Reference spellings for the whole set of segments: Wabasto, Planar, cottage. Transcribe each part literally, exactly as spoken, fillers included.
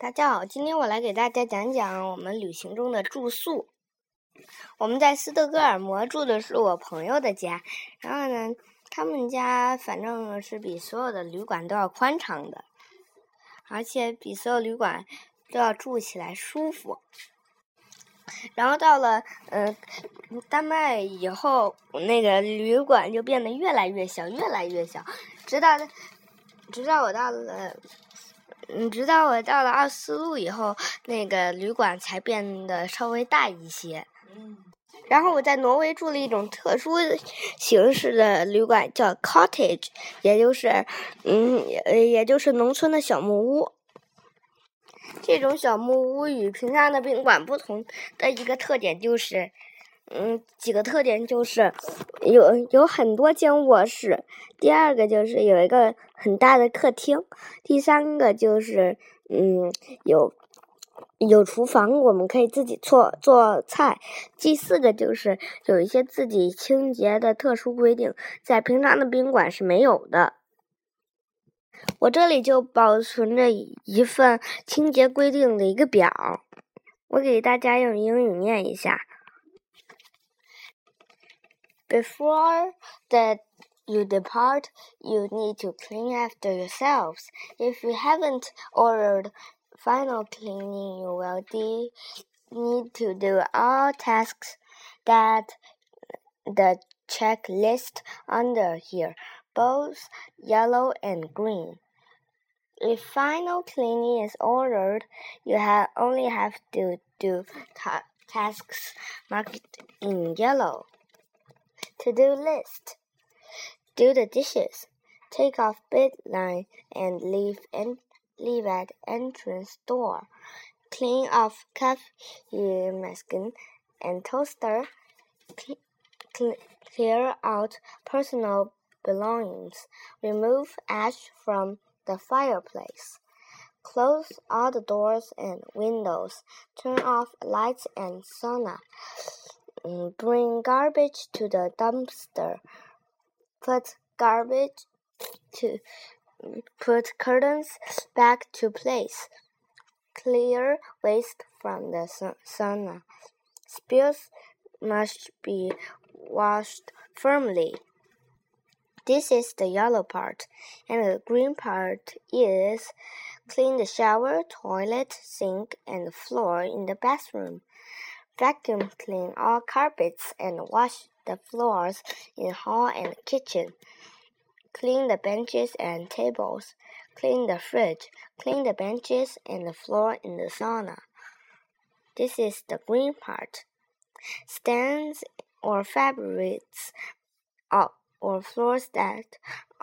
大家好，今天我来给大家讲讲我们旅行中的住宿。我们在斯德哥尔摩住的是我朋友的家，然后呢，他们家反正是比所有的旅馆都要宽敞的，而且比所有旅馆都要住起来舒服。然后到了呃丹麦以后，那个旅馆就变得越来越小，越来越小，直到直到我到了。嗯，直到我到了奥斯陆以后，那个旅馆才变得稍微大一些。然后我在挪威住了一种特殊形式的旅馆，叫 cottage， 也就是嗯，也就是农村的小木屋。这种小木屋与平常的宾馆不同的一个特点就是，嗯，几个特点就是有有很多间卧室，第二个就是有一个很大的客厅，第三个就是嗯有有厨房，我们可以自己做做菜，第四个就是有一些自己清洁的特殊规定，在平常的宾馆是没有的。我这里就保存着一份清洁规定的一个表，我给大家用英语念一下。Before that you depart, you need to clean after yourselves. If you haven't ordered final cleaning, you will de- need to do all tasks that the checklist under here, both yellow and green. If final cleaning is ordered, you ha- only have to do ta- tasks marked in yellow.To-do list. Do the dishes. Take off bed linen and leave en- leave at entrance door. Clean off coffee machine and toaster. Cle- cl- clear out personal belongings. Remove ash from the fireplace. Close all the doors and windows. Turn off lights and sauna.Bring garbage to the dumpster. Put garbage to put curtains back to place. Clear waste from the sauna. Spills must be washed firmly. This is the yellow part, and the green part is clean the shower, toilet, sink, and floor in the bathroom.Vacuum clean all carpets and wash the floors in hall and kitchen. Clean the benches and tables. Clean the fridge. Clean the benches and the floor in the sauna. This is the green part. Stains or fabrics or floors that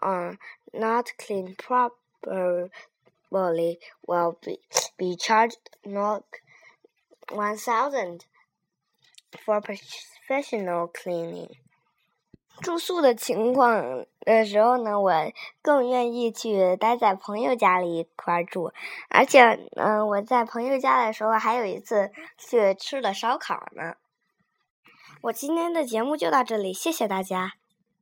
are not cleaned properly will be, be charged not one thousand.For professional cleaning. 住宿的情况的时候呢，我更愿意去待在朋友家里一块住，而且嗯、呃，我在朋友家的时候还有一次去吃了烧烤呢。我今天的节目就到这里，谢谢大家。